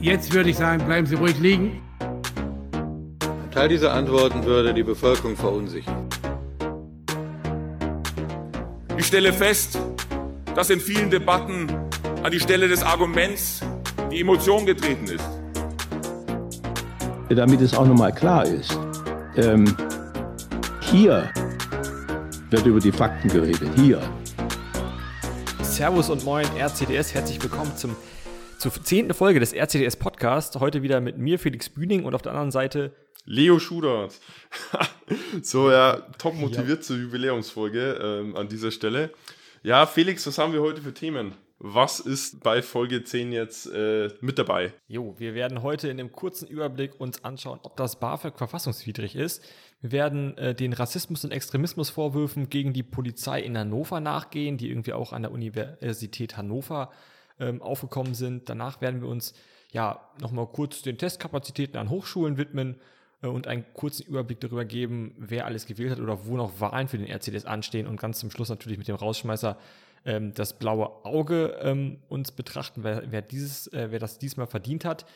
Jetzt würde ich sagen, bleiben Sie ruhig liegen. Ein Teil dieser Antworten würde die Bevölkerung verunsichern. Ich stelle fest, dass in vielen Debatten an die Stelle des Arguments die Emotion getreten ist. Damit es auch nochmal klar ist, hier wird über die Fakten geredet, hier. Servus und moin, RCDS, herzlich willkommen zur 10. Folge des RCDS-Podcasts. Heute wieder mit mir, Felix Bühning, und auf der anderen Seite Leo Schudert. So, ja, top motiviert zur Jubiläumsfolge an dieser Stelle. Ja, Felix, was haben wir heute für Themen? Was ist bei Folge 10 jetzt mit dabei? Jo, wir werden heute in einem kurzen Überblick uns anschauen, ob das BAföG verfassungswidrig ist. Wir werden den Rassismus- und Extremismusvorwürfen gegen die Polizei in Hannover nachgehen, die irgendwie auch an der Universität Hannover aufgekommen sind. Danach werden wir uns nochmal kurz den Testkapazitäten an Hochschulen widmen und einen kurzen Überblick darüber geben, wer alles gewählt hat oder wo noch Wahlen für den RCDS anstehen. Und ganz zum Schluss natürlich mit dem Rausschmeißer das blaue Auge uns betrachten, wer das diesmal verdient hat.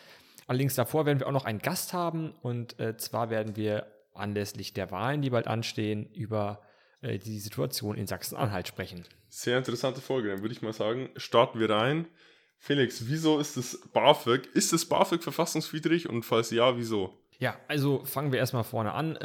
Allerdings davor werden wir auch noch einen Gast haben, und zwar werden wir anlässlich der Wahlen, die bald anstehen, über die Situation in Sachsen-Anhalt sprechen. Sehr interessante Folge, dann würde ich mal sagen, starten wir rein. Felix, wieso ist das BAföG? Ist das BAföG verfassungswidrig, und falls ja, wieso? Ja, also fangen wir erstmal vorne an.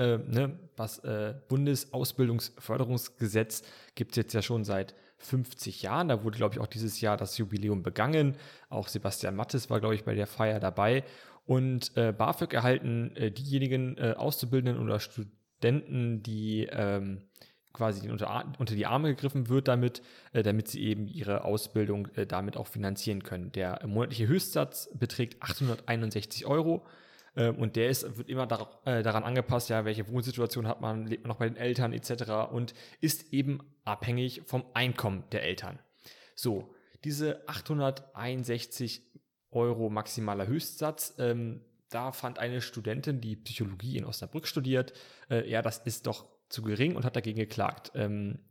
Das Bundesausbildungsförderungsgesetz gibt es jetzt ja schon seit 50 Jahren. Da wurde, glaube ich, auch dieses Jahr das Jubiläum begangen. Auch Sebastian Mattes war, glaube ich, bei der Feier dabei. Und BAföG erhalten diejenigen Auszubildenden oder Studenten, die quasi unter die Arme gegriffen wird damit sie eben ihre Ausbildung damit auch finanzieren können. Der monatliche Höchstsatz beträgt 861 €. Und der wird immer daran angepasst, welche Wohnsituation hat man, lebt man noch bei den Eltern etc. und ist eben abhängig vom Einkommen der Eltern. So, diese 861 € maximaler Höchstsatz, da fand eine Studentin, die Psychologie in Osnabrück studiert, das ist doch zu gering, und hat dagegen geklagt.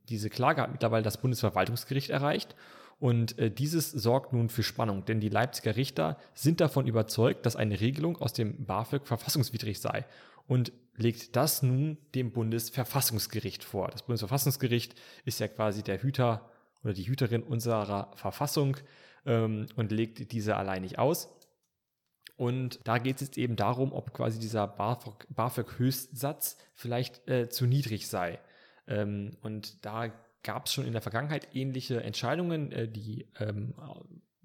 Diese Klage hat mittlerweile das Bundesverwaltungsgericht erreicht. Und dieses sorgt nun für Spannung, denn die Leipziger Richter sind davon überzeugt, dass eine Regelung aus dem BAföG verfassungswidrig sei, und legt das nun dem Bundesverfassungsgericht vor. Das Bundesverfassungsgericht ist ja quasi der Hüter oder die Hüterin unserer Verfassung und legt diese allein nicht aus. Und da geht es jetzt eben darum, ob quasi dieser BAföG-Höchstsatz vielleicht zu niedrig sei. Und da gab es schon in der Vergangenheit ähnliche Entscheidungen, die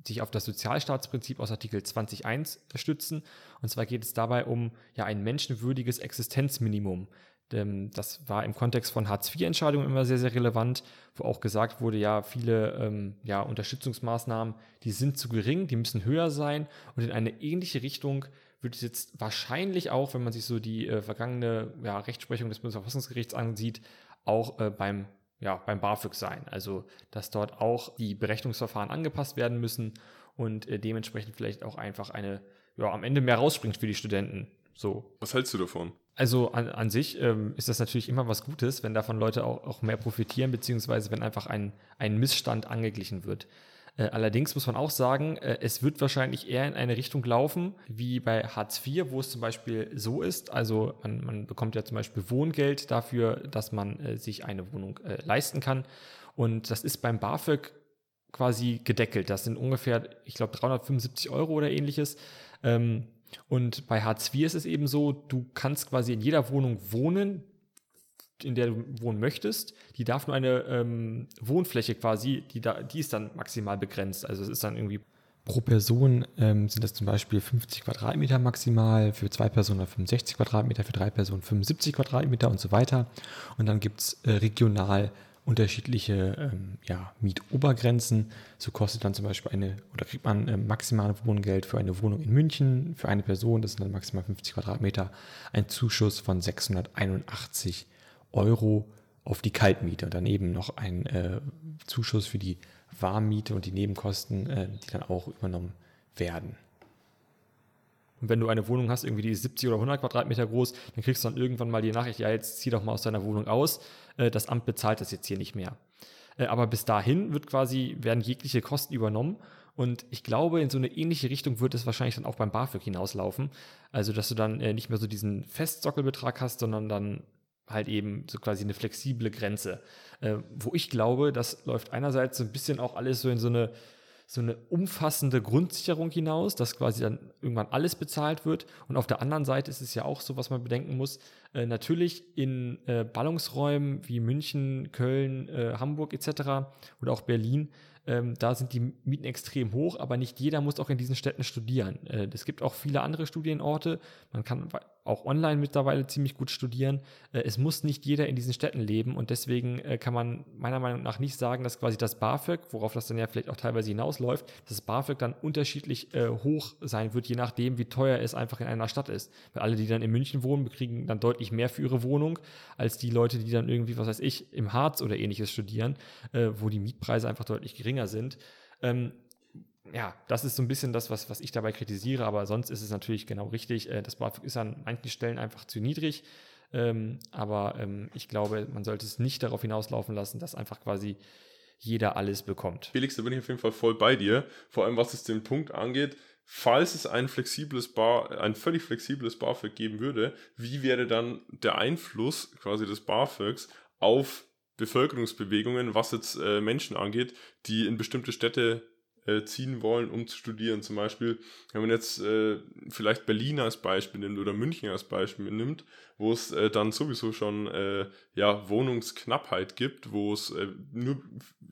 sich auf das Sozialstaatsprinzip aus Artikel 20.1 stützen. Und zwar geht es dabei um ein menschenwürdiges Existenzminimum. Das war im Kontext von Hartz IV-Entscheidungen immer sehr, sehr relevant, wo auch gesagt wurde, viele Unterstützungsmaßnahmen, die sind zu gering, die müssen höher sein. Und in eine ähnliche Richtung wird es jetzt wahrscheinlich auch, wenn man sich so die vergangene Rechtsprechung des Bundesverfassungsgerichts ansieht, auch beim BAföG sein. Also, dass dort auch die Berechnungsverfahren angepasst werden müssen und dementsprechend vielleicht auch einfach am Ende mehr rausspringt für die Studenten. So. Was hältst du davon? Also, an sich ist das natürlich immer was Gutes, wenn davon Leute auch mehr profitieren, beziehungsweise wenn einfach ein Missstand angeglichen wird. Allerdings muss man auch sagen, es wird wahrscheinlich eher in eine Richtung laufen, wie bei Hartz IV, wo es zum Beispiel so ist, also man bekommt ja zum Beispiel Wohngeld dafür, dass man sich eine Wohnung leisten kann, und das ist beim BAföG quasi gedeckelt, das sind ungefähr, ich glaube, 375 € oder ähnliches, und bei Hartz IV ist es eben so, du kannst quasi in jeder Wohnung wohnen, in der du wohnen möchtest, die darf nur eine Wohnfläche quasi, die ist dann maximal begrenzt. Also es ist dann irgendwie pro Person sind das zum Beispiel 50 Quadratmeter maximal, für 2 Personen 65 Quadratmeter, für 3 Personen 75 Quadratmeter und so weiter. Und dann gibt es regional unterschiedliche Mietobergrenzen. So kostet dann zum Beispiel kriegt man maximal Wohngeld für eine Wohnung in München, für eine Person, das sind dann maximal 50 Quadratmeter, ein Zuschuss von 681 € auf die Kaltmiete und dann eben noch ein Zuschuss für die Warmmiete und die Nebenkosten, die dann auch übernommen werden. Und wenn du eine Wohnung hast, irgendwie die ist 70 oder 100 Quadratmeter groß, dann kriegst du dann irgendwann mal die Nachricht, jetzt zieh doch mal aus deiner Wohnung aus, das Amt bezahlt das jetzt hier nicht mehr. Aber bis dahin werden jegliche Kosten übernommen, Und ich glaube, in so eine ähnliche Richtung wird es wahrscheinlich dann auch beim BAföG hinauslaufen. Also, dass du dann nicht mehr so diesen Festsockelbetrag hast, sondern dann halt eben so quasi eine flexible Grenze. Wo ich glaube, das läuft einerseits so ein bisschen auch alles so in so eine umfassende Grundsicherung hinaus, dass quasi dann irgendwann alles bezahlt wird. Und auf der anderen Seite ist es ja auch so, was man bedenken muss, natürlich in Ballungsräumen wie München, Köln, Hamburg etc. oder auch Berlin, da sind die Mieten extrem hoch, aber nicht jeder muss auch in diesen Städten studieren. Es gibt auch viele andere Studienorte, man kann auch online mittlerweile ziemlich gut studieren. Es muss nicht jeder in diesen Städten leben und deswegen kann man meiner Meinung nach nicht sagen, dass quasi das BAföG, worauf das dann ja vielleicht auch teilweise hinausläuft, dass das BAföG dann unterschiedlich hoch sein wird, je nachdem, wie teuer es einfach in einer Stadt ist. Weil alle, die dann in München wohnen, kriegen dann deutlich mehr für ihre Wohnung, als die Leute, die dann irgendwie, was weiß ich, im Harz oder ähnliches studieren, wo die Mietpreise einfach deutlich geringer sind. Ja, das ist so ein bisschen das, was ich dabei kritisiere, aber sonst ist es natürlich genau richtig. Das BAföG ist an manchen Stellen einfach zu niedrig, aber ich glaube, man sollte es nicht darauf hinauslaufen lassen, dass einfach quasi jeder alles bekommt. Felix, da bin ich auf jeden Fall voll bei dir, vor allem was es den Punkt angeht. Falls es ein völlig flexibles BAföG geben würde, wie wäre dann der Einfluss quasi des BAföGs auf Bevölkerungsbewegungen, was jetzt Menschen angeht, die in bestimmte Städte ziehen wollen, um zu studieren? Zum Beispiel, wenn man jetzt vielleicht Berlin als Beispiel nimmt oder München als Beispiel nimmt, wo es dann sowieso schon Wohnungsknappheit gibt, wo es nur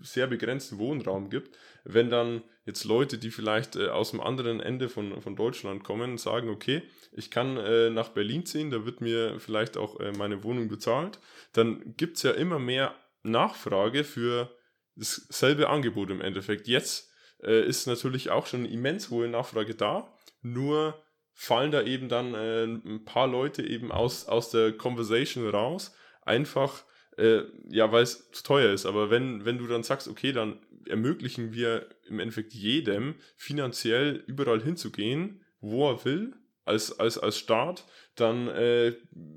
sehr begrenzten Wohnraum gibt, wenn dann jetzt Leute, die vielleicht aus dem anderen Ende von Deutschland kommen, sagen, okay, ich kann nach Berlin ziehen, da wird mir vielleicht auch meine Wohnung bezahlt, dann gibt es ja immer mehr Nachfrage für dasselbe Angebot im Endeffekt. Jetzt ist natürlich auch schon eine immens hohe Nachfrage da, nur fallen da eben dann ein paar Leute eben aus der Conversation raus, einfach, weil es zu teuer ist. Aber wenn du dann sagst, okay, dann ermöglichen wir im Endeffekt jedem, finanziell überall hinzugehen, wo er will, als Staat, dann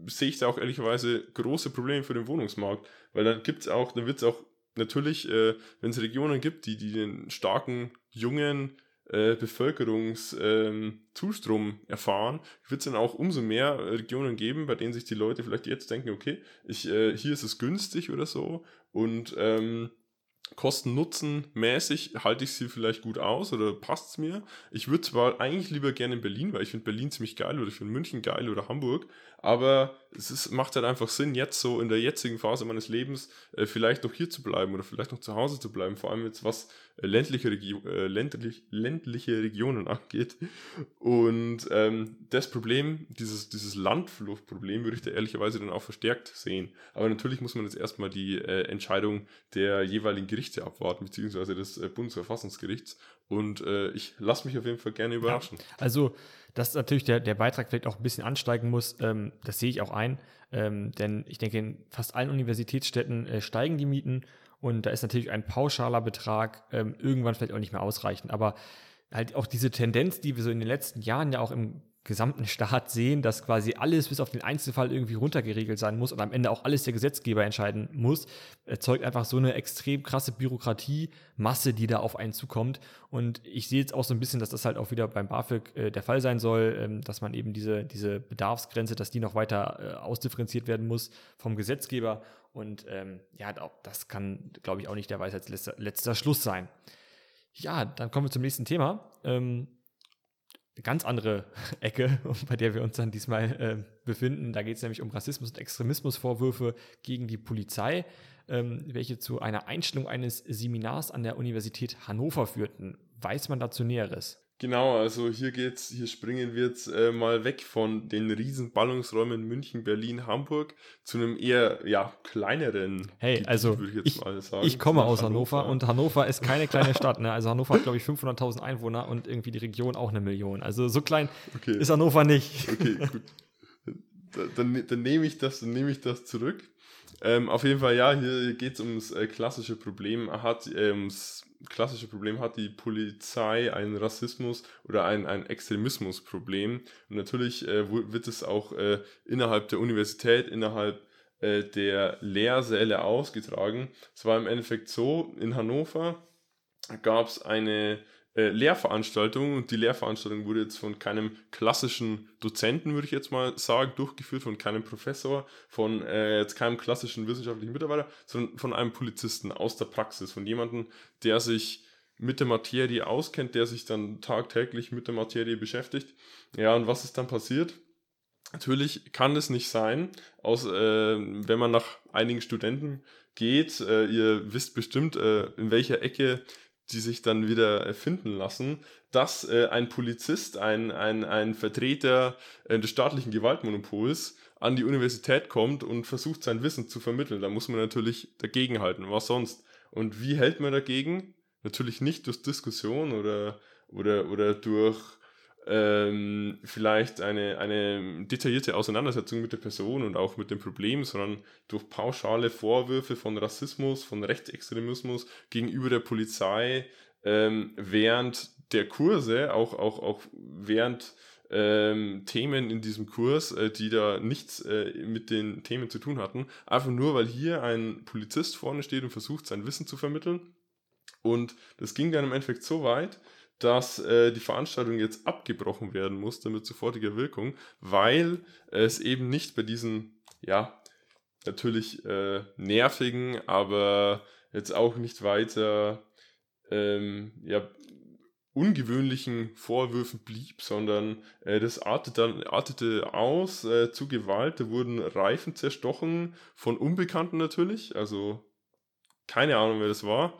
sehe ich da auch ehrlicherweise große Probleme für den Wohnungsmarkt, weil dann wird es auch natürlich, wenn es Regionen gibt, die den starken, jungen Bevölkerungszustrom erfahren, wird es dann auch umso mehr Regionen geben, bei denen sich die Leute vielleicht jetzt denken, okay, hier ist es günstig oder so und kosten-nutzen-mäßig halte ich sie vielleicht gut aus oder passt es mir. Ich würde zwar eigentlich lieber gerne in Berlin, weil ich finde Berlin ziemlich geil oder ich finde München geil oder Hamburg, aber macht halt einfach Sinn, jetzt so in der jetzigen Phase meines Lebens vielleicht noch hier zu bleiben oder vielleicht noch zu Hause zu bleiben, vor allem jetzt was ländliche Regionen angeht. Und das Problem, dieses Landfluchtproblem, würde ich da ehrlicherweise dann auch verstärkt sehen. Aber natürlich muss man jetzt erstmal die Entscheidung der jeweiligen Gerichte abwarten, beziehungsweise des Bundesverfassungsgerichts. Und ich lasse mich auf jeden Fall gerne überraschen. Ja, also, dass natürlich der Beitrag vielleicht auch ein bisschen ansteigen muss, das sehe ich auch ein. Denn ich denke, in fast allen Universitätsstädten steigen die Mieten. Und da ist natürlich ein pauschaler Betrag irgendwann vielleicht auch nicht mehr ausreichend. Aber halt auch diese Tendenz, die wir so in den letzten Jahren ja auch im gesamten Staat sehen, dass quasi alles bis auf den Einzelfall irgendwie runtergeregelt sein muss und am Ende auch alles der Gesetzgeber entscheiden muss, erzeugt einfach so eine extrem krasse Bürokratiemasse, die da auf einen zukommt. Und ich sehe jetzt auch so ein bisschen, dass das halt auch wieder beim BAföG der Fall sein soll, dass man eben diese Bedarfsgrenze, dass die noch weiter ausdifferenziert werden muss vom Gesetzgeber. Und das kann, glaube ich, auch nicht der Weisheit letzter Schluss sein. Ja, dann kommen wir zum nächsten Thema. Eine ganz andere Ecke, bei der wir uns dann diesmal befinden. Da geht es nämlich um Rassismus- und Extremismusvorwürfe gegen die Polizei, welche zu einer Einstellung eines Seminars an der Universität Hannover führten. Weiß man dazu Näheres? Genau, also hier springen wir jetzt mal weg von den riesen Ballungsräumen München, Berlin, Hamburg zu einem eher kleineren. Hey, also würde ich jetzt mal sagen. Ich komme aus Hannover und Hannover ist keine kleine Stadt, ne? Also Hannover hat, glaube ich, 500.000 Einwohner und irgendwie die Region auch 1 Million. Also so klein ist Hannover nicht. Okay, gut. Dann nehme ich das zurück. Auf jeden Fall, hier geht es ums klassische Problem. Hat die Polizei ein Rassismus- oder ein Extremismusproblem. Und natürlich wird es auch innerhalb der Universität, innerhalb der Lehrsäle ausgetragen. Es war im Endeffekt so, in Hannover gab es eine Lehrveranstaltung, und die Lehrveranstaltung wurde jetzt von keinem klassischen Dozenten, würde ich jetzt mal sagen, durchgeführt, von keinem Professor, von jetzt keinem klassischen wissenschaftlichen Mitarbeiter, sondern von einem Polizisten aus der Praxis, von jemandem, der sich mit der Materie auskennt, der sich dann tagtäglich mit der Materie beschäftigt. Ja, und was ist dann passiert? Natürlich kann es nicht sein, wenn man nach einigen Studenten geht, ihr wisst bestimmt, in welcher Ecke die sich dann wieder finden lassen, dass ein Polizist, ein Vertreter des staatlichen Gewaltmonopols an die Universität kommt und versucht, sein Wissen zu vermitteln. Da muss man natürlich dagegenhalten, was sonst. Und wie hält man dagegen? Natürlich nicht durch Diskussion oder durch vielleicht eine detaillierte Auseinandersetzung mit der Person und auch mit dem Problem, sondern durch pauschale Vorwürfe von Rassismus, von Rechtsextremismus gegenüber der Polizei während der Kurse, auch während Themen in diesem Kurs, die da nichts mit den Themen zu tun hatten, einfach nur, weil hier ein Polizist vorne steht und versucht, sein Wissen zu vermitteln. Und das ging dann im Endeffekt so weit, dass die Veranstaltung jetzt abgebrochen werden musste mit sofortiger Wirkung, weil es eben nicht bei diesen, ja, natürlich nervigen, aber jetzt auch nicht weiter ungewöhnlichen Vorwürfen blieb, sondern das artete aus zu Gewalt. Da wurden Reifen zerstochen von Unbekannten natürlich, also keine Ahnung, wer das war.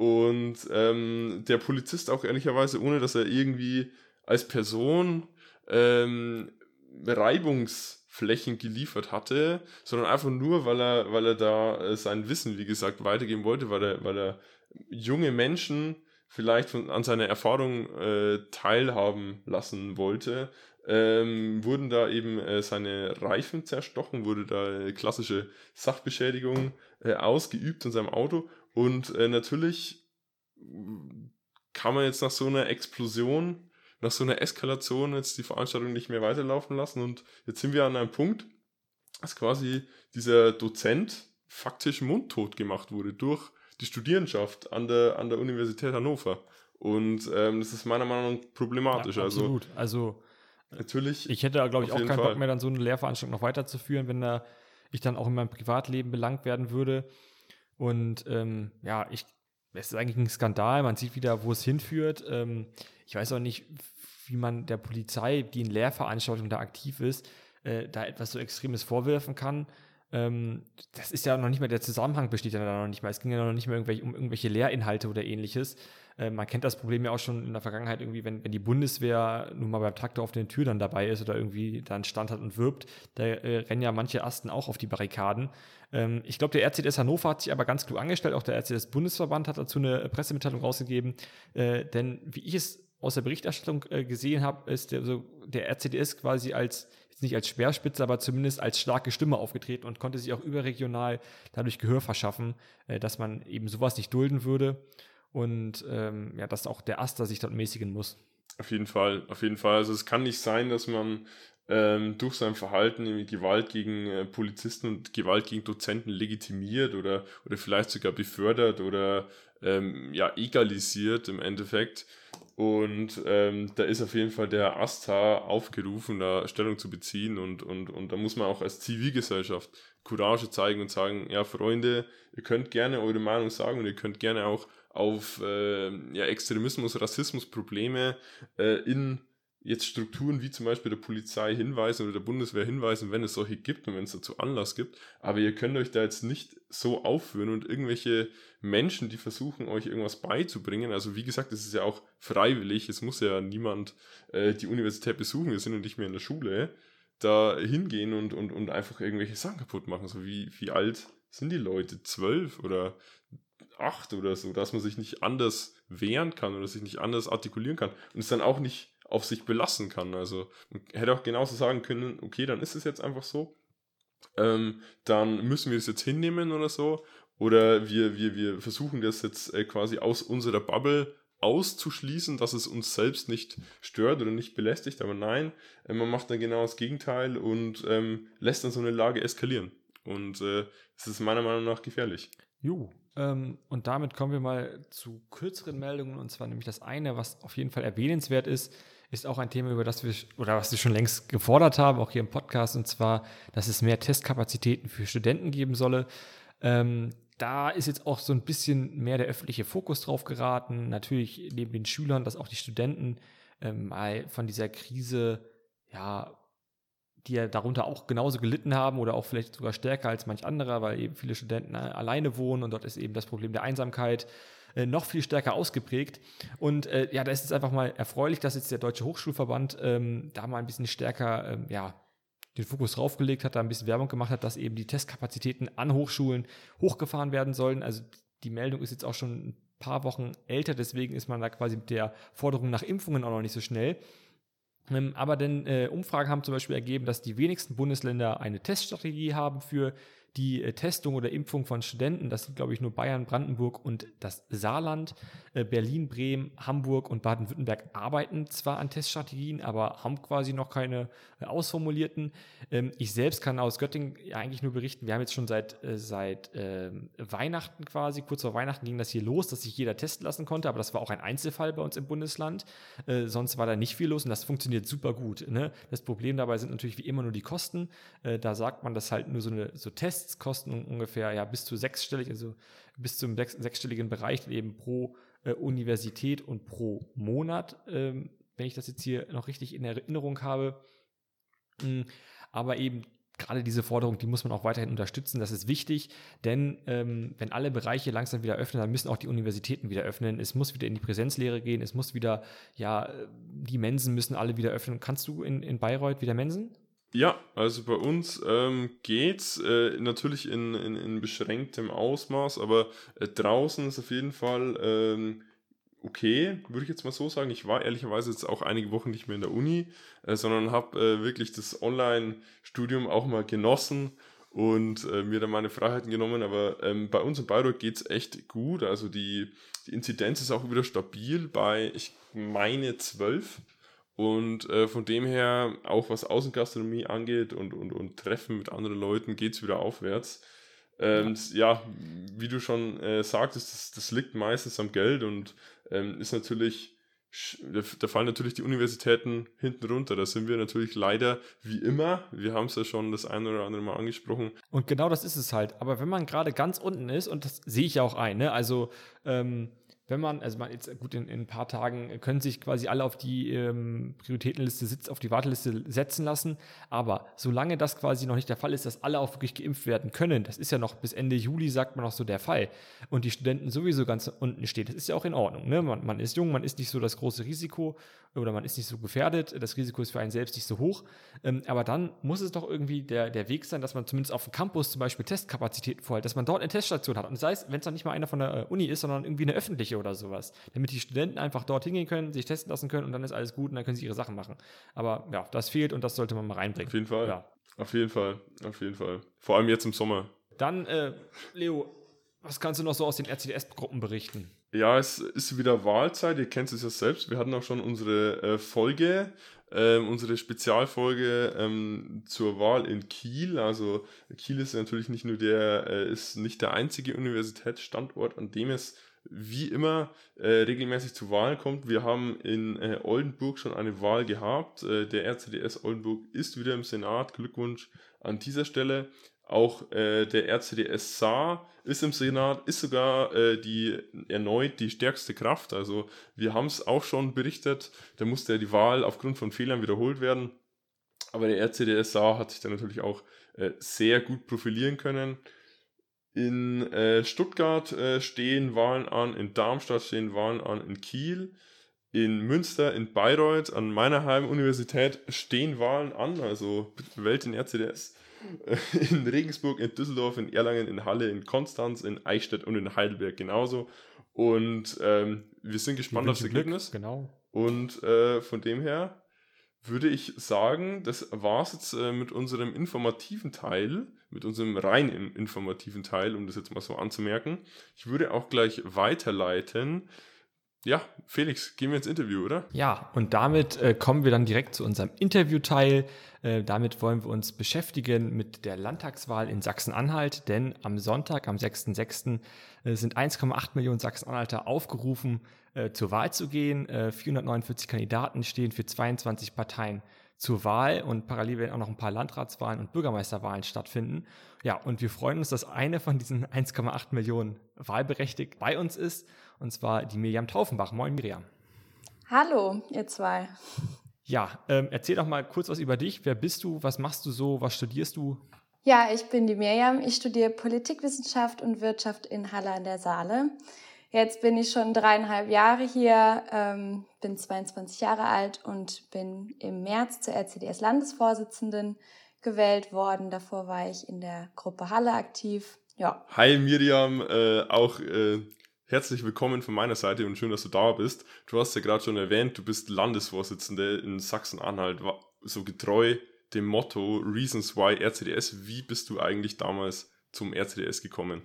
Und der Polizist auch ehrlicherweise, ohne dass er irgendwie als Person Reibungsflächen geliefert hatte, sondern einfach nur, weil er da sein Wissen, wie gesagt, weitergeben wollte, weil er junge Menschen vielleicht an seiner Erfahrung teilhaben lassen wollte, wurden da eben seine Reifen zerstochen, wurde da klassische Sachbeschädigung ausgeübt in seinem Auto. Und natürlich kann man jetzt nach so einer Explosion, nach so einer Eskalation jetzt die Veranstaltung nicht mehr weiterlaufen lassen. Und jetzt sind wir an einem Punkt, dass quasi dieser Dozent faktisch mundtot gemacht wurde durch die Studierenschaft an der Universität Hannover. Und das ist meiner Meinung nach problematisch. Ja, absolut. Also natürlich. Ich hätte, glaube ich, auch keinen Bock mehr, dann so eine Lehrveranstaltung noch weiterzuführen, wenn da ich dann auch in meinem Privatleben belangt werden würde. Und es ist eigentlich ein Skandal. Man sieht wieder, wo es hinführt. Ich weiß auch nicht, wie man der Polizei, die in Lehrveranstaltungen da aktiv ist, da etwas so Extremes vorwerfen kann. Das ist ja noch nicht mehr, der Zusammenhang besteht ja da noch nicht mehr. Es ging ja noch nicht mehr um irgendwelche Lehrinhalte oder ähnliches. Man kennt das Problem ja auch schon in der Vergangenheit irgendwie, wenn die Bundeswehr nun mal beim Traktor auf den Tür dann dabei ist oder irgendwie da einen Stand hat und wirbt, da rennen ja manche Asten auch auf die Barrikaden. Ich glaube, der RCDS Hannover hat sich aber ganz klug angestellt, auch der RCDS Bundesverband hat dazu eine Pressemitteilung rausgegeben, denn wie ich es aus der Berichterstattung gesehen habe, ist der RCDS quasi nicht als Speerspitze, aber zumindest als starke Stimme aufgetreten und konnte sich auch überregional dadurch Gehör verschaffen, dass man eben sowas nicht dulden würde und dass auch der Aster sich dort mäßigen muss. Auf jeden Fall. Also es kann nicht sein, dass man durch sein Verhalten irgendwie Gewalt gegen Polizisten und Gewalt gegen Dozenten legitimiert oder vielleicht sogar befördert oder egalisiert im Endeffekt. Und da ist auf jeden Fall der AStA aufgerufen, da Stellung zu beziehen und da muss man auch als Zivilgesellschaft Courage zeigen und sagen, ja Freunde, ihr könnt gerne eure Meinung sagen und ihr könnt gerne auch auf Extremismus, Rassismusprobleme in jetzt Strukturen wie zum Beispiel der Polizei hinweisen oder der Bundeswehr hinweisen, wenn es solche gibt und wenn es dazu Anlass gibt, aber ihr könnt euch da jetzt nicht so aufführen und irgendwelche Menschen, die versuchen, euch irgendwas beizubringen, also wie gesagt, es ist ja auch freiwillig, es muss ja niemand die Universität besuchen, wir sind ja nicht mehr in der Schule, da hingehen und einfach irgendwelche Sachen kaputt machen, so wie alt sind die Leute, 12 oder 8 oder so, dass man sich nicht anders wehren kann oder sich nicht anders artikulieren kann und es dann auch nicht auf sich belassen kann. Also man hätte auch genauso sagen können, okay, dann ist es jetzt einfach so, dann müssen wir es jetzt hinnehmen oder so, oder wir versuchen das jetzt quasi aus unserer Bubble auszuschließen, dass es uns selbst nicht stört oder nicht belästigt, aber nein, man macht dann genau das Gegenteil und lässt dann so eine Lage eskalieren und es ist meiner Meinung nach gefährlich. Jo, Und damit kommen wir mal zu kürzeren Meldungen, und zwar nämlich das eine, was auf jeden Fall erwähnenswert ist, ist auch ein Thema, über das wir, oder was wir schon längst gefordert haben, auch hier im Podcast, und zwar, dass es mehr Testkapazitäten für Studenten geben solle. Da ist jetzt auch so ein bisschen mehr der öffentliche Fokus drauf geraten, natürlich neben den Schülern, dass auch die Studenten mal von dieser Krise, ja, die ja darunter auch genauso gelitten haben oder auch vielleicht sogar stärker als manch anderer, weil eben viele Studenten alleine wohnen und dort ist eben das Problem der Einsamkeit noch viel stärker ausgeprägt. Und ja, da ist es einfach mal erfreulich, dass jetzt der Deutsche Hochschulverband da mal ein bisschen stärker den Fokus draufgelegt hat, da ein bisschen Werbung gemacht hat, dass eben die Testkapazitäten an Hochschulen hochgefahren werden sollen. Also die Meldung ist jetzt auch schon ein paar Wochen älter, deswegen ist man da quasi mit der Forderung nach Impfungen auch noch nicht so schnell. Aber denn Umfragen haben zum Beispiel ergeben, dass die wenigsten Bundesländer eine Teststrategie haben für die Testung oder Impfung von Studenten. Das sind, glaube ich, nur Bayern, Brandenburg und das Saarland. Berlin, Bremen, Hamburg und Baden-Württemberg arbeiten zwar an Teststrategien, aber haben quasi noch keine ausformulierten. Ich selbst kann aus Göttingen eigentlich nur berichten, wir haben jetzt schon seit Weihnachten quasi, kurz vor Weihnachten ging das hier los, dass sich jeder testen lassen konnte, aber das war auch ein Einzelfall bei uns im Bundesland. Sonst war da nicht viel los und das funktioniert super gut, ne? Das Problem dabei sind natürlich wie immer nur die Kosten. Da sagt man, dass halt nur so Tests kosten ungefähr bis zu sechsstellig, also bis zum sechsstelligen Bereich eben pro Universität und pro Monat, wenn ich das jetzt hier noch richtig in Erinnerung habe. Aber eben gerade diese Forderung, die muss man auch weiterhin unterstützen, das ist wichtig, denn wenn alle Bereiche langsam wieder öffnen, dann müssen auch die Universitäten wieder öffnen, es muss wieder in die Präsenzlehre gehen, es muss wieder, die Mensen müssen alle wieder öffnen. Kannst du in Bayreuth wieder Mensen? Ja, also bei uns geht's natürlich in beschränktem Ausmaß, aber draußen ist auf jeden Fall okay, würde ich jetzt mal so sagen. Ich war ehrlicherweise jetzt auch einige Wochen nicht mehr in der Uni, sondern habe wirklich das Online-Studium auch mal genossen und mir dann meine Freiheiten genommen. Aber bei uns in Bayreuth geht's echt gut. Also die Inzidenz ist auch wieder stabil bei, ich meine, 12. Und von dem her, auch was Außengastronomie angeht und Treffen mit anderen Leuten, geht es wieder aufwärts. Ja, wie du schon sagtest, das liegt meistens am Geld und ist natürlich, da fallen natürlich die Universitäten hinten runter. Da sind wir natürlich leider wie immer, wir haben es ja schon das ein oder andere Mal angesprochen. Und genau das ist es halt. Aber wenn man gerade ganz unten ist, und das sehe ich ja auch ein, ne? Also, in ein paar Tagen können sich quasi alle auf die auf die Warteliste setzen lassen, aber solange das quasi noch nicht der Fall ist, dass alle auch wirklich geimpft werden können, das ist ja noch bis Ende Juli, sagt man auch so, der Fall, und die Studenten sowieso ganz unten stehen, das ist ja auch in Ordnung, ne? Man ist jung, man ist nicht so das große Risiko oder man ist nicht so gefährdet, das Risiko ist für einen selbst nicht so hoch, aber dann muss es doch irgendwie der Weg sein, dass man zumindest auf dem Campus zum Beispiel Testkapazitäten vorhält, dass man dort eine Teststation hat, und sei es, wenn es dann nicht mal einer von der Uni ist, sondern irgendwie eine öffentliche oder sowas, damit die Studenten einfach dorthin gehen können, sich testen lassen können und dann ist alles gut und dann können sie ihre Sachen machen. Aber ja, das fehlt und das sollte man mal reinbringen. Auf jeden Fall, ja. Auf jeden Fall. Vor allem jetzt im Sommer. Dann, Leo, was kannst du noch so aus den RCDS-Gruppen berichten? Ja, es ist wieder Wahlzeit, ihr kennt es ja selbst, wir hatten auch schon unsere Folge, unsere Spezialfolge zur Wahl in Kiel. Also Kiel ist natürlich nicht nur ist nicht der einzige Universitätsstandort, an dem es wie immer regelmäßig zu Wahlen kommt. Wir haben in Oldenburg schon eine Wahl gehabt. Der RCDS Oldenburg ist wieder im Senat. Glückwunsch an dieser Stelle. Auch der RCDS Saar ist im Senat, ist sogar erneut die stärkste Kraft. Also wir haben es auch schon berichtet. Da musste ja die Wahl aufgrund von Fehlern wiederholt werden. Aber der RCDS Saar hat sich dann natürlich auch sehr gut profilieren können. In Stuttgart stehen Wahlen an, in Darmstadt stehen Wahlen an, in Kiel, in Münster, in Bayreuth, an meiner Heimuniversität stehen Wahlen an, also Welt in RCDS, in Regensburg, in Düsseldorf, in Erlangen, in Halle, in Konstanz, in Eichstätt und in Heidelberg genauso. Und wir sind gespannt auf das Ergebnis. Genau. Und von dem her würde ich sagen, das war's jetzt mit unserem informativen Teil, mit unserem rein informativen Teil, um das jetzt mal so anzumerken. Ich würde auch gleich weiterleiten Ja, Felix, gehen wir ins Interview, oder? Ja, und damit kommen wir dann direkt zu unserem Interviewteil. Damit wollen wir uns beschäftigen mit der Landtagswahl in Sachsen-Anhalt, denn am Sonntag, am 6.6. Sind 1,8 Millionen Sachsen-Anhalter aufgerufen, zur Wahl zu gehen. 449 Kandidaten stehen für 22 Parteien zur Wahl und parallel werden auch noch ein paar Landratswahlen und Bürgermeisterwahlen stattfinden. Ja, und wir freuen uns, dass eine von diesen 1,8 Millionen wahlberechtigt bei uns ist, und zwar die Miriam Taufenbach. Moin Miriam. Hallo, ihr zwei. Ja, erzähl doch mal kurz was über dich. Wer bist du? Was machst du so? Was studierst du? Ja, ich bin die Miriam. Ich studiere Politikwissenschaft und Wirtschaft in Halle an der Saale. Jetzt bin ich schon 3,5 Jahre hier, bin 22 Jahre alt und bin im März zur RCDS-Landesvorsitzenden gewählt worden. Davor war ich in der Gruppe Halle aktiv. Ja. Hi Miriam, auch herzlich willkommen von meiner Seite und schön, dass du da bist. Du hast ja gerade schon erwähnt, du bist Landesvorsitzende in Sachsen-Anhalt, so getreu dem Motto Reasons Why RCDS. Wie bist du eigentlich damals zum RCDS gekommen?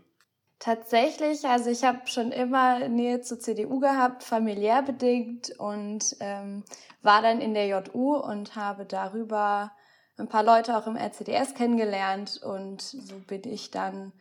Tatsächlich, also ich habe schon immer Nähe zur CDU gehabt, familiär bedingt, und war dann in der JU und habe darüber ein paar Leute auch im RCDS kennengelernt, und so bin ich dann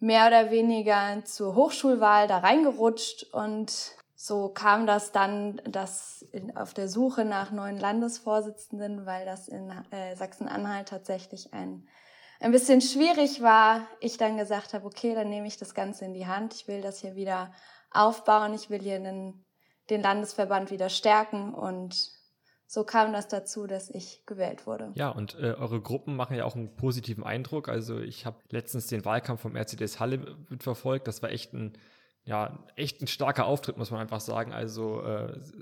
mehr oder weniger zur Hochschulwahl da reingerutscht, und so kam das dann, dass auf der Suche nach neuen Landesvorsitzenden, weil das in Sachsen-Anhalt tatsächlich ein bisschen schwierig war, ich dann gesagt habe, okay, dann nehme ich das Ganze in die Hand. Ich will das hier wieder aufbauen, ich will hier den Landesverband wieder stärken, und so kam das dazu, dass ich gewählt wurde. Ja, und eure Gruppen machen ja auch einen positiven Eindruck. Also ich habe letztens den Wahlkampf vom RCDS Halle mitverfolgt. Das war echt ein starker Auftritt, muss man einfach sagen. Also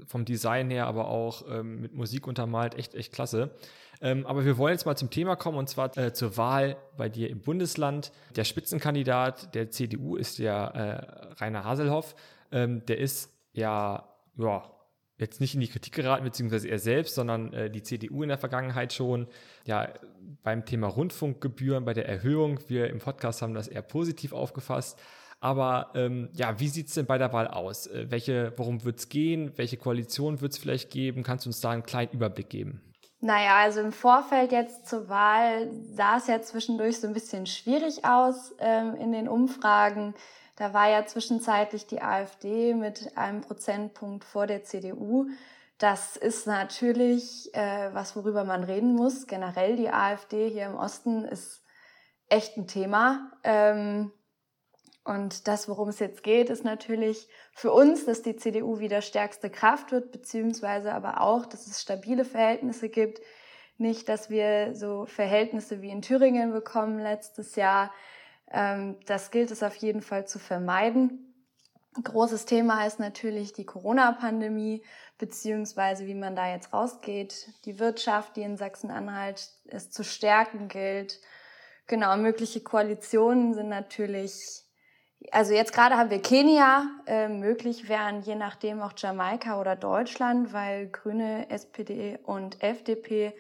vom Design her, aber auch mit Musik untermalt, echt klasse. Aber wir wollen jetzt mal zum Thema kommen, und zwar zur Wahl bei dir im Bundesland. Der Spitzenkandidat der CDU ist der Rainer Haselhoff. Der ist ja jetzt nicht in die Kritik geraten, beziehungsweise er selbst, sondern die CDU in der Vergangenheit schon. Ja, beim Thema Rundfunkgebühren, bei der Erhöhung, wir im Podcast haben das eher positiv aufgefasst. Aber wie sieht es denn bei der Wahl aus? Worum wird es gehen? Welche Koalition wird es vielleicht geben? Kannst du uns da einen kleinen Überblick geben? Naja, also im Vorfeld jetzt zur Wahl sah es ja zwischendurch so ein bisschen schwierig aus in den Umfragen. Da war ja zwischenzeitlich die AfD mit einem Prozentpunkt vor der CDU. Das ist natürlich was, worüber man reden muss. Generell die AfD hier im Osten ist echt ein Thema. Und das, worum es jetzt geht, ist natürlich für uns, dass die CDU wieder stärkste Kraft wird, beziehungsweise aber auch, dass es stabile Verhältnisse gibt. Nicht, dass wir so Verhältnisse wie in Thüringen bekommen letztes Jahr. Das gilt es auf jeden Fall zu vermeiden. Ein großes Thema ist natürlich die Corona-Pandemie, beziehungsweise wie man da jetzt rausgeht. Die Wirtschaft, die in Sachsen-Anhalt es zu stärken gilt. Genau, mögliche Koalitionen sind natürlich... Also jetzt gerade haben wir Kenia, möglich wären je nachdem auch Jamaika oder Deutschland, weil Grüne, SPD und FDP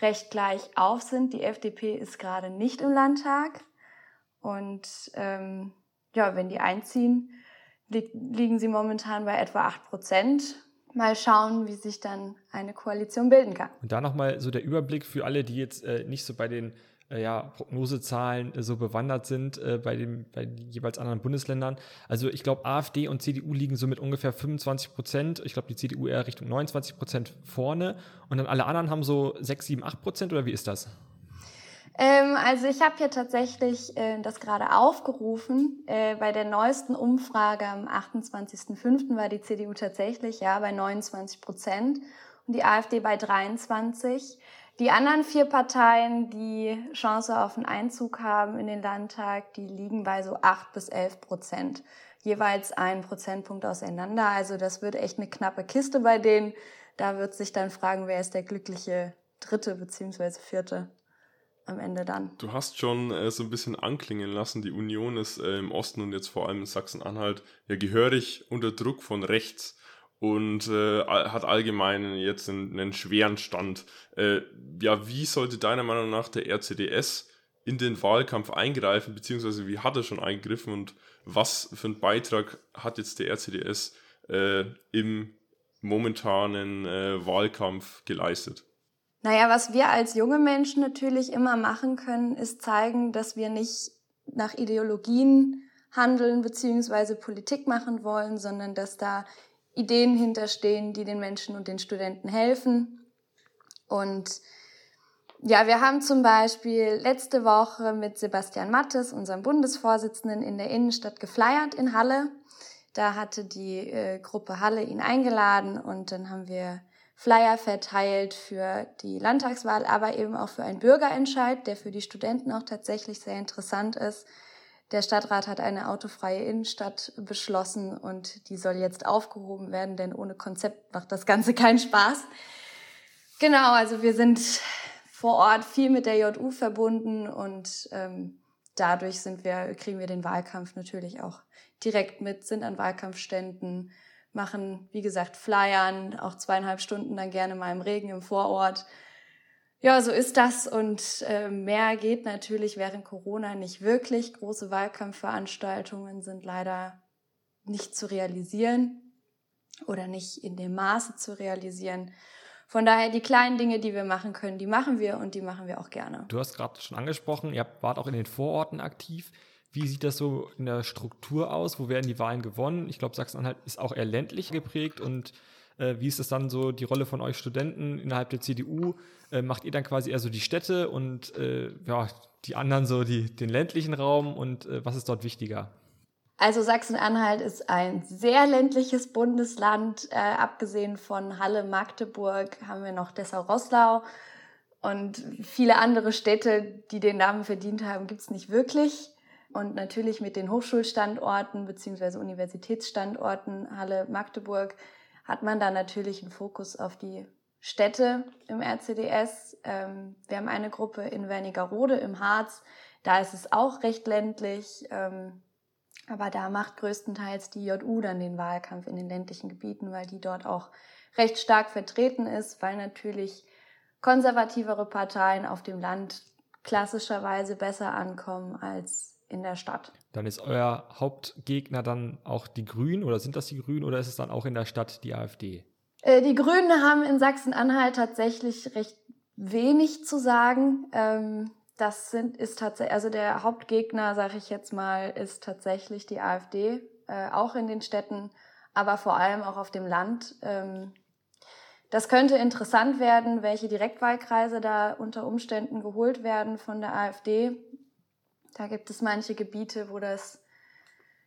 recht gleich auf sind. Die FDP ist gerade nicht im Landtag, und wenn die einziehen, liegen sie momentan bei etwa 8%. Mal schauen, wie sich dann eine Koalition bilden kann. Und da nochmal so der Überblick für alle, die jetzt nicht so bei den Prognosezahlen so bewandert sind bei den jeweils anderen Bundesländern. Also ich glaube, AfD und CDU liegen so mit ungefähr 25%. Ich glaube, die CDU eher Richtung 29% vorne. Und dann alle anderen haben so 6, 7, 8%, oder wie ist das? Also ich habe hier tatsächlich das gerade aufgerufen. Bei der neuesten Umfrage am 28.05. war die CDU tatsächlich bei 29% und die AfD bei 23%. Die anderen 4 Parteien, die Chance auf einen Einzug haben in den Landtag, die liegen bei so 8-11%, jeweils einen Prozentpunkt auseinander. Also das wird echt eine knappe Kiste bei denen. Da wird sich dann fragen, wer ist der glückliche Dritte bzw. Vierte am Ende dann. Du hast schon so ein bisschen anklingen lassen, die Union ist im Osten und jetzt vor allem in Sachsen-Anhalt ja gehörig unter Druck von rechts. Und hat allgemein jetzt einen schweren Stand. Wie sollte deiner Meinung nach der RCDS in den Wahlkampf eingreifen, beziehungsweise wie hat er schon eingegriffen und was für einen Beitrag hat jetzt der RCDS im momentanen Wahlkampf geleistet? Naja, was wir als junge Menschen natürlich immer machen können, ist zeigen, dass wir nicht nach Ideologien handeln bzw. Politik machen wollen, sondern dass da Ideen hinterstehen, die den Menschen und den Studenten helfen. Und ja, wir haben zum Beispiel letzte Woche mit Sebastian Mattes, unserem Bundesvorsitzenden, in der Innenstadt geflyert in Halle. Da hatte die Gruppe Halle ihn eingeladen und dann haben wir Flyer verteilt für die Landtagswahl, aber eben auch für einen Bürgerentscheid, der für die Studenten auch tatsächlich sehr interessant ist. Der Stadtrat hat eine autofreie Innenstadt beschlossen und die soll jetzt aufgehoben werden, denn ohne Konzept macht das Ganze keinen Spaß. Genau, also wir sind vor Ort viel mit der JU verbunden und dadurch kriegen wir den Wahlkampf natürlich auch direkt mit, sind an Wahlkampfständen, machen, wie gesagt, Flyern, auch 2,5 Stunden dann gerne mal im Regen im Vorort. Ja, so ist das und mehr geht natürlich während Corona nicht wirklich. Große Wahlkampfveranstaltungen sind leider nicht zu realisieren oder nicht in dem Maße zu realisieren. Von daher die kleinen Dinge, die wir machen können, die machen wir und die machen wir auch gerne. Du hast gerade schon angesprochen, ihr wart auch in den Vororten aktiv. Wie sieht das so in der Struktur aus? Wo werden die Wahlen gewonnen? Ich glaube, Sachsen-Anhalt ist auch eher ländlich geprägt. Und wie ist das dann so, die Rolle von euch Studenten innerhalb der CDU? Macht ihr dann quasi eher so die Städte und die anderen so den ländlichen Raum? Und was ist dort wichtiger? Also Sachsen-Anhalt ist ein sehr ländliches Bundesland. Abgesehen von Halle, Magdeburg haben wir noch Dessau-Roßlau. Und viele andere Städte, die den Namen verdient haben, gibt es nicht wirklich. Und natürlich mit den Hochschulstandorten bzw. Universitätsstandorten Halle, Magdeburg hat man da natürlich einen Fokus auf die Städte im RCDS. Wir haben eine Gruppe in Wernigerode im Harz, da ist es auch recht ländlich, aber da macht größtenteils die JU dann den Wahlkampf in den ländlichen Gebieten, weil die dort auch recht stark vertreten ist, weil natürlich konservativere Parteien auf dem Land klassischerweise besser ankommen als in der Stadt. Dann ist euer Hauptgegner dann auch die Grünen oder sind das die Grünen oder ist es dann auch in der Stadt die AfD? Die Grünen haben in Sachsen-Anhalt tatsächlich recht wenig zu sagen. Der Hauptgegner, sage ich jetzt mal, ist tatsächlich die AfD, auch in den Städten, aber vor allem auch auf dem Land. Das könnte interessant werden, welche Direktwahlkreise da unter Umständen geholt werden von der AfD. Da gibt es manche Gebiete, wo das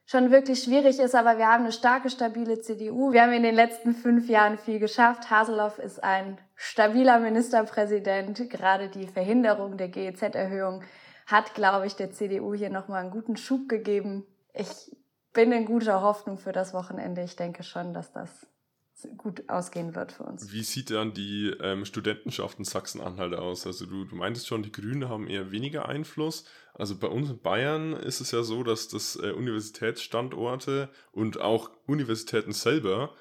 schon wirklich schwierig ist, aber wir haben eine starke, stabile CDU. Wir haben in den letzten 5 Jahren viel geschafft. Haselhoff ist ein stabiler Ministerpräsident. Gerade die Verhinderung der GEZ-Erhöhung hat, glaube ich, der CDU hier nochmal einen guten Schub gegeben. Ich bin in guter Hoffnung für das Wochenende. Ich denke schon, dass das gut ausgehen wird für uns. Wie sieht dann die Studentenschaft in Sachsen-Anhalt aus? Also du meintest schon, die Grünen haben eher weniger Einfluss. Also bei uns in Bayern ist es ja so, dass das Universitätsstandorte und auch Universitäten selber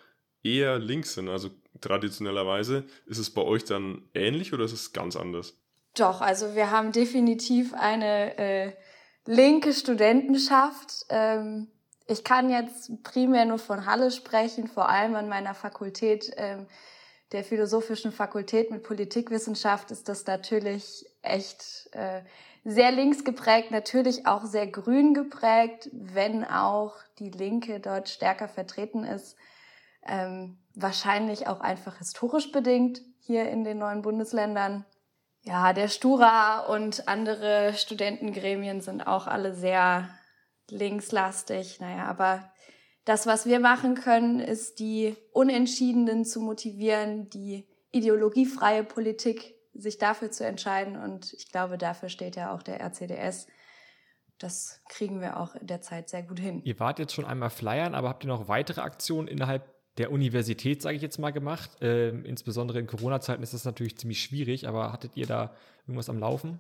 eher links sind. Also traditionellerweise ist es bei euch dann ähnlich oder ist es ganz anders? Doch, also wir haben definitiv eine linke Studentenschaft. Ich kann jetzt primär nur von Halle sprechen, vor allem an meiner Fakultät, der Philosophischen Fakultät mit Politikwissenschaft, ist das natürlich echt sehr links geprägt, natürlich auch sehr grün geprägt, wenn auch die Linke dort stärker vertreten ist. Wahrscheinlich auch einfach historisch bedingt hier in den neuen Bundesländern. Ja, der Stura und andere Studentengremien sind auch alle sehr linkslastig, aber das, was wir machen können, ist, die Unentschiedenen zu motivieren, die ideologiefreie Politik, sich dafür zu entscheiden und ich glaube, dafür steht ja auch der RCDS. Das kriegen wir auch in der Zeit sehr gut hin. Ihr wart jetzt schon einmal flyern, aber habt ihr noch weitere Aktionen innerhalb der Universität, sage ich jetzt mal, gemacht? Insbesondere in Corona-Zeiten ist das natürlich ziemlich schwierig, aber hattet ihr da irgendwas am Laufen?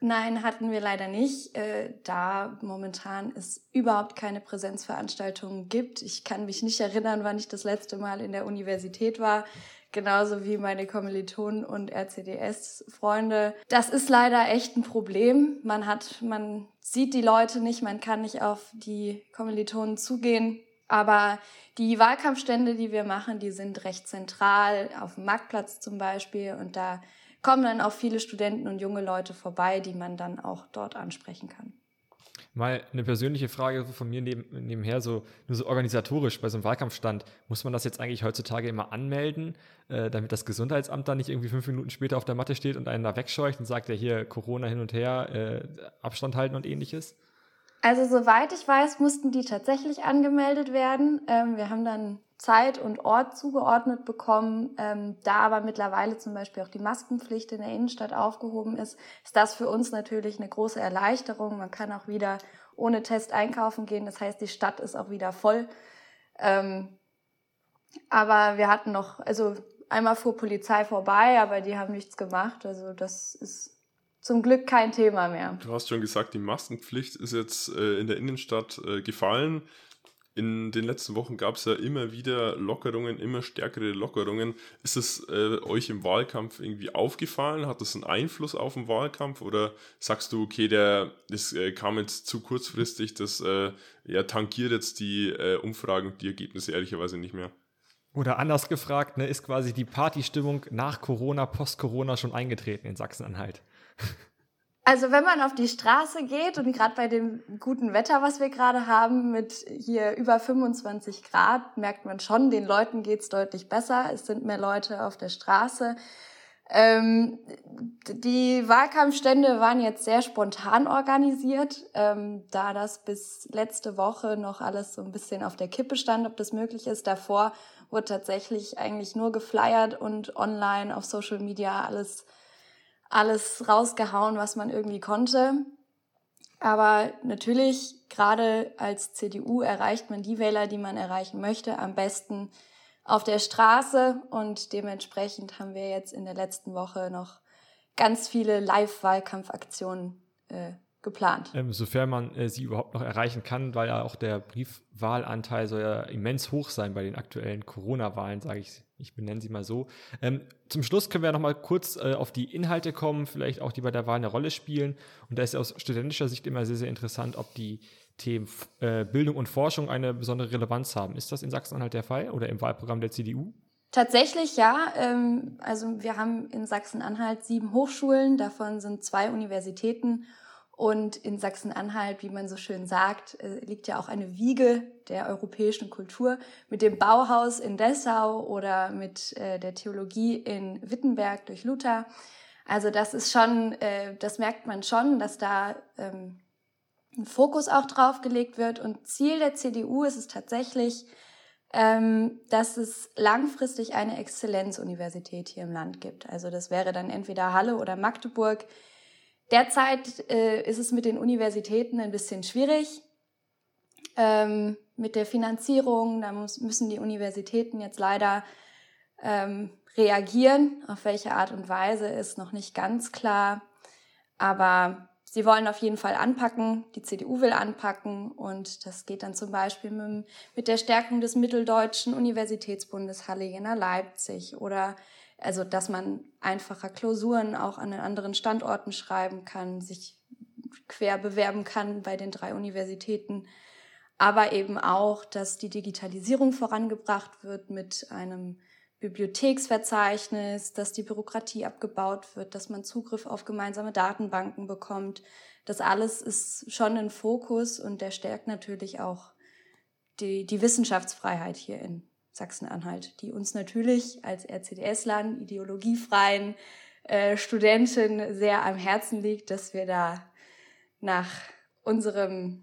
Nein, hatten wir leider nicht, da momentan es überhaupt keine Präsenzveranstaltungen gibt. Ich kann mich nicht erinnern, wann ich das letzte Mal in der Universität war, genauso wie meine Kommilitonen und RCDS-Freunde. Das ist leider echt ein Problem. Man sieht die Leute nicht, man kann nicht auf die Kommilitonen zugehen. Aber die Wahlkampfstände, die wir machen, die sind recht zentral, auf dem Marktplatz zum Beispiel. Und da kommen dann auch viele Studenten und junge Leute vorbei, die man dann auch dort ansprechen kann. Mal eine persönliche Frage von mir nebenher, nur so organisatorisch bei so einem Wahlkampfstand. Muss man das jetzt eigentlich heutzutage immer anmelden, damit das Gesundheitsamt dann nicht irgendwie 5 Minuten später auf der Matte steht und einen da wegscheucht und sagt, ja hier Corona hin und her, Abstand halten und ähnliches? Also soweit ich weiß, mussten die tatsächlich angemeldet werden. Wir haben dann Zeit und Ort zugeordnet bekommen. Da aber mittlerweile zum Beispiel auch die Maskenpflicht in der Innenstadt aufgehoben ist, ist das für uns natürlich eine große Erleichterung. Man kann auch wieder ohne Test einkaufen gehen. Das heißt, die Stadt ist auch wieder voll. Aber wir hatten noch, also einmal fuhr Polizei vorbei, aber die haben nichts gemacht. Also das ist zum Glück kein Thema mehr. Du hast schon gesagt, die Maskenpflicht ist jetzt in der Innenstadt gefallen. In den letzten Wochen gab es ja immer wieder Lockerungen, immer stärkere Lockerungen. Ist es euch im Wahlkampf irgendwie aufgefallen? Hat das einen Einfluss auf den Wahlkampf? Oder sagst du, okay, das kam jetzt zu kurzfristig, das tankiert jetzt die Umfragen und die Ergebnisse ehrlicherweise nicht mehr? Oder anders gefragt, ne, ist quasi die Partystimmung nach Corona, Post-Corona schon eingetreten in Sachsen-Anhalt? Also wenn man auf die Straße geht und gerade bei dem guten Wetter, was wir gerade haben, mit hier über 25 Grad, merkt man schon, den Leuten geht's deutlich besser. Es sind mehr Leute auf der Straße. Die Wahlkampfstände waren jetzt sehr spontan organisiert, da das bis letzte Woche noch alles so ein bisschen auf der Kippe stand, ob das möglich ist. Davor wurde tatsächlich eigentlich nur geflyert und online auf Social Media alles rausgehauen, was man irgendwie konnte. Aber natürlich, gerade als CDU erreicht man die Wähler, die man erreichen möchte, am besten auf der Straße. Und dementsprechend haben wir jetzt in der letzten Woche noch ganz viele Live-Wahlkampfaktionen geplant. Sofern man sie überhaupt noch erreichen kann, weil ja auch der Briefwahlanteil soll ja immens hoch sein bei den aktuellen Corona-Wahlen, sage ich. Ich benenne sie mal so. Zum Schluss können wir noch mal kurz auf die Inhalte kommen, vielleicht auch die bei der Wahl eine Rolle spielen. Und da ist aus studentischer Sicht immer sehr, sehr interessant, ob die Themen Bildung und Forschung eine besondere Relevanz haben. Ist das in Sachsen-Anhalt der Fall oder im Wahlprogramm der CDU? Tatsächlich ja. Also wir haben in Sachsen-Anhalt 7 Hochschulen, davon sind 2 Universitäten. Und in Sachsen-Anhalt, wie man so schön sagt, liegt ja auch eine Wiege der europäischen Kultur mit dem Bauhaus in Dessau oder mit der Theologie in Wittenberg durch Luther. Also das ist schon, das merkt man schon, dass da ein Fokus auch drauf gelegt wird. Und Ziel der CDU ist es tatsächlich, dass es langfristig eine Exzellenzuniversität hier im Land gibt. Also das wäre dann entweder Halle oder Magdeburg. Derzeit ist es mit den Universitäten ein bisschen schwierig mit der Finanzierung. Da müssen die Universitäten jetzt leider reagieren. Auf welche Art und Weise ist noch nicht ganz klar. Aber sie wollen auf jeden Fall anpacken. Die CDU will anpacken. Und das geht dann zum Beispiel mit der Stärkung des Mitteldeutschen Universitätsbundes Halle an Leipzig oder also, dass man einfacher Klausuren auch an anderen Standorten schreiben kann, sich quer bewerben kann bei den 3 Universitäten. Aber eben auch, dass die Digitalisierung vorangebracht wird mit einem Bibliotheksverzeichnis, dass die Bürokratie abgebaut wird, dass man Zugriff auf gemeinsame Datenbanken bekommt. Das alles ist schon ein Fokus und der stärkt natürlich auch die Wissenschaftsfreiheit hier in Sachsen-Anhalt, die uns natürlich als RCDS-Land, ideologiefreien Studentin sehr am Herzen liegt, dass wir da nach unserem,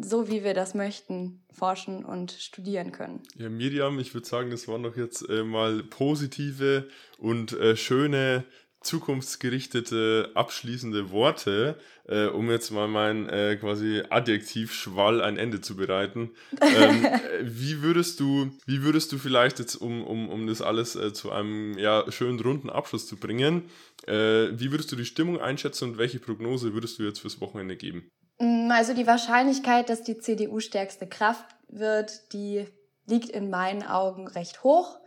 so wie wir das möchten, forschen und studieren können. Ja, Miriam, ich würde sagen, das waren doch jetzt mal positive und schöne, zukunftsgerichtete, abschließende Worte, um jetzt mal mein quasi Adjektivschwall ein Ende zu bereiten. Wie würdest du vielleicht jetzt, um das alles zu einem schönen runden Abschluss zu bringen, wie würdest du die Stimmung einschätzen und welche Prognose würdest du jetzt fürs Wochenende geben? Also die Wahrscheinlichkeit, dass die CDU stärkste Kraft wird, die liegt in meinen Augen recht hoch.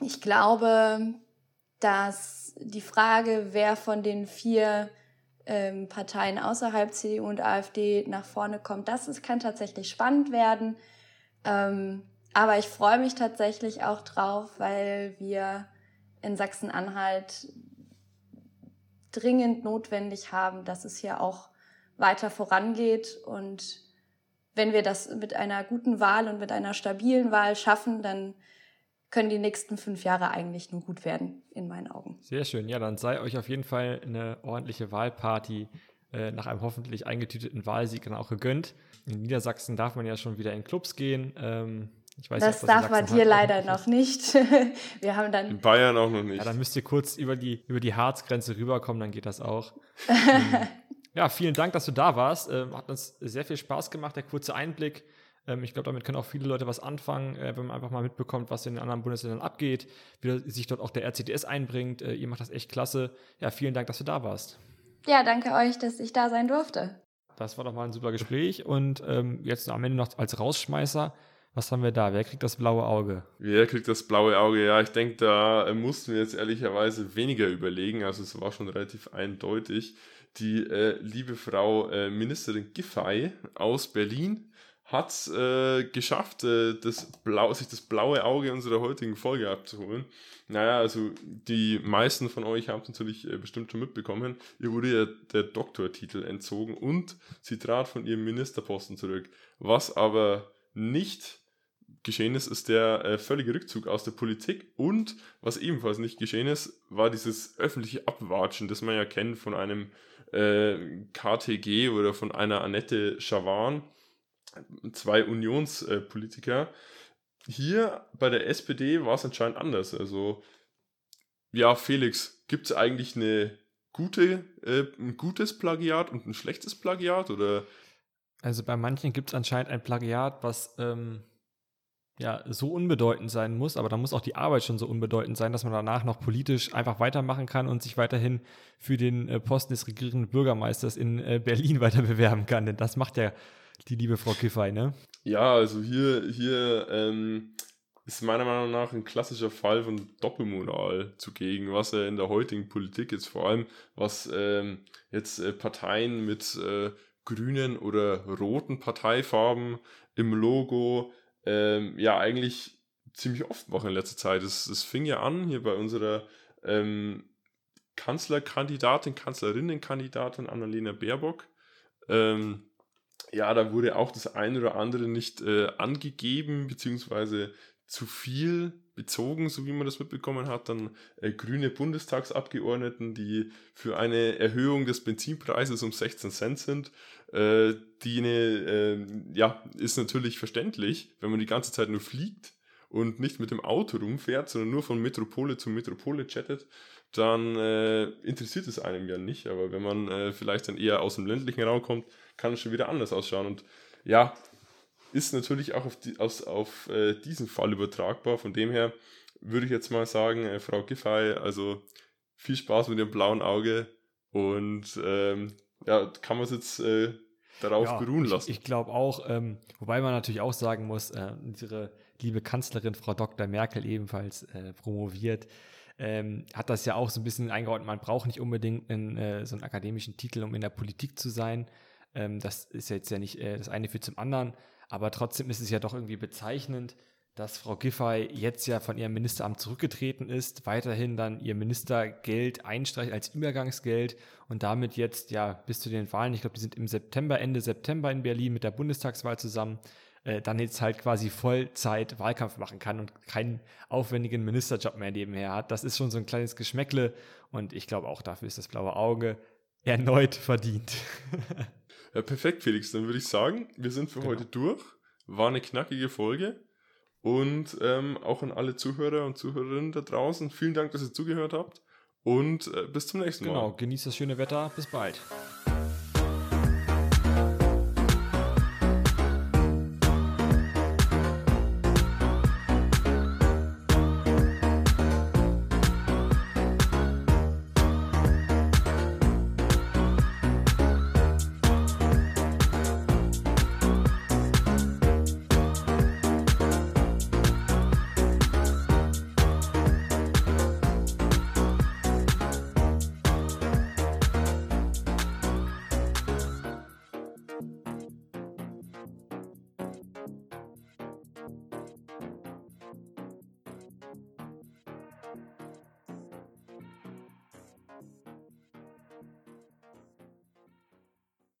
Ich glaube, dass die Frage, wer von den 4 Parteien außerhalb CDU und AfD nach vorne kommt. Das kann tatsächlich spannend werden. Aber ich freue mich tatsächlich auch drauf, weil wir in Sachsen-Anhalt dringend notwendig haben, dass es hier auch weiter vorangeht. Und wenn wir das mit einer guten Wahl und mit einer stabilen Wahl schaffen, dann können die nächsten 5 Jahre eigentlich nur gut werden, in meinen Augen. Sehr schön. Ja, dann sei euch auf jeden Fall eine ordentliche Wahlparty nach einem hoffentlich eingetüteten Wahlsieg dann auch gegönnt. In Niedersachsen darf man ja schon wieder in Clubs gehen. Ich weiß das darf man hier leider noch nicht. Wir haben dann in Bayern auch noch nicht. Ja, dann müsst ihr kurz über die Harzgrenze rüberkommen, dann geht das auch. Ja, vielen Dank, dass du da warst. Hat uns sehr viel Spaß gemacht, der kurze Einblick. Ich glaube, damit können auch viele Leute was anfangen, wenn man einfach mal mitbekommt, was in den anderen Bundesländern abgeht, wie sich dort auch der RCDS einbringt. Ihr macht das echt klasse. Ja, vielen Dank, dass du da warst. Ja, danke euch, dass ich da sein durfte. Das war doch mal ein super Gespräch. Und jetzt am Ende noch als Rausschmeißer, was haben wir da? Wer kriegt das blaue Auge? Wer kriegt das blaue Auge? Ja, ich denke, da mussten wir jetzt ehrlicherweise weniger überlegen. Also es war schon relativ eindeutig. Die liebe Frau Ministerin Giffey aus Berlin hat es geschafft, sich das blaue Auge unserer heutigen Folge abzuholen. Naja, also die meisten von euch haben es natürlich bestimmt schon mitbekommen. Ihr wurde ja der Doktortitel entzogen und sie trat von ihrem Ministerposten zurück. Was aber nicht geschehen ist der völlige Rückzug aus der Politik, und was ebenfalls nicht geschehen ist, war dieses öffentliche Abwatschen, das man ja kennt von einem KTG oder von einer Annette Schavan, 2 Unionspolitiker. Hier bei der SPD war es anscheinend anders. Also, ja, Felix, gibt es eigentlich ein gutes Plagiat und ein schlechtes Plagiat? Oder? Also bei manchen gibt es anscheinend ein Plagiat, was so unbedeutend sein muss, aber da muss auch die Arbeit schon so unbedeutend sein, dass man danach noch politisch einfach weitermachen kann und sich weiterhin für den Posten des regierenden Bürgermeisters in Berlin weiter bewerben kann, denn das macht ja die liebe Frau Giffey, ne? Ja, also hier ist meiner Meinung nach ein klassischer Fall von Doppelmoral zugegen, was in der heutigen Politik jetzt vor allem, was Parteien mit grünen oder roten Parteifarben im Logo eigentlich ziemlich oft machen in letzter Zeit. Es fing ja an hier bei unserer Kanzlerinnenkandidatin Annalena Baerbock. Da wurde auch das eine oder andere nicht angegeben, beziehungsweise zu viel bezogen, so wie man das mitbekommen hat. Dann grüne Bundestagsabgeordneten, die für eine Erhöhung des Benzinpreises um 16 Cent sind. Ist natürlich verständlich, wenn man die ganze Zeit nur fliegt und nicht mit dem Auto rumfährt, sondern nur von Metropole zu Metropole chattet, dann interessiert es einem ja nicht. Aber wenn man vielleicht dann eher aus dem ländlichen Raum kommt, kann es schon wieder anders ausschauen. Und ja, ist natürlich auch auf diesen Fall übertragbar. Von dem her würde ich jetzt mal sagen, Frau Giffey, also viel Spaß mit dem blauen Auge und kann man es jetzt darauf beruhen lassen. Ich glaube auch, wobei man natürlich auch sagen muss, unsere liebe Kanzlerin, Frau Dr. Merkel, ebenfalls promoviert, hat das ja auch so ein bisschen eingeordnet, man braucht nicht unbedingt so einen akademischen Titel, um in der Politik zu sein. Das ist jetzt ja nicht, das eine führt zum anderen. Aber trotzdem ist es ja doch irgendwie bezeichnend, dass Frau Giffey jetzt ja von ihrem Ministeramt zurückgetreten ist, weiterhin dann ihr Ministergeld einstreicht als Übergangsgeld und damit jetzt ja bis zu den Wahlen, ich glaube, die sind Ende September in Berlin mit der Bundestagswahl zusammen, dann jetzt halt quasi Vollzeit Wahlkampf machen kann und keinen aufwendigen Ministerjob mehr nebenher hat. Das ist schon so ein kleines Geschmäckle und ich glaube auch dafür ist das blaue Auge erneut verdient. Ja, perfekt, Felix. Dann würde ich sagen, wir sind für heute durch. War eine knackige Folge. Und auch an alle Zuhörer und Zuhörerinnen da draußen, vielen Dank, dass ihr zugehört habt. Und bis zum nächsten Mal. Genau, genießt das schöne Wetter. Bis bald.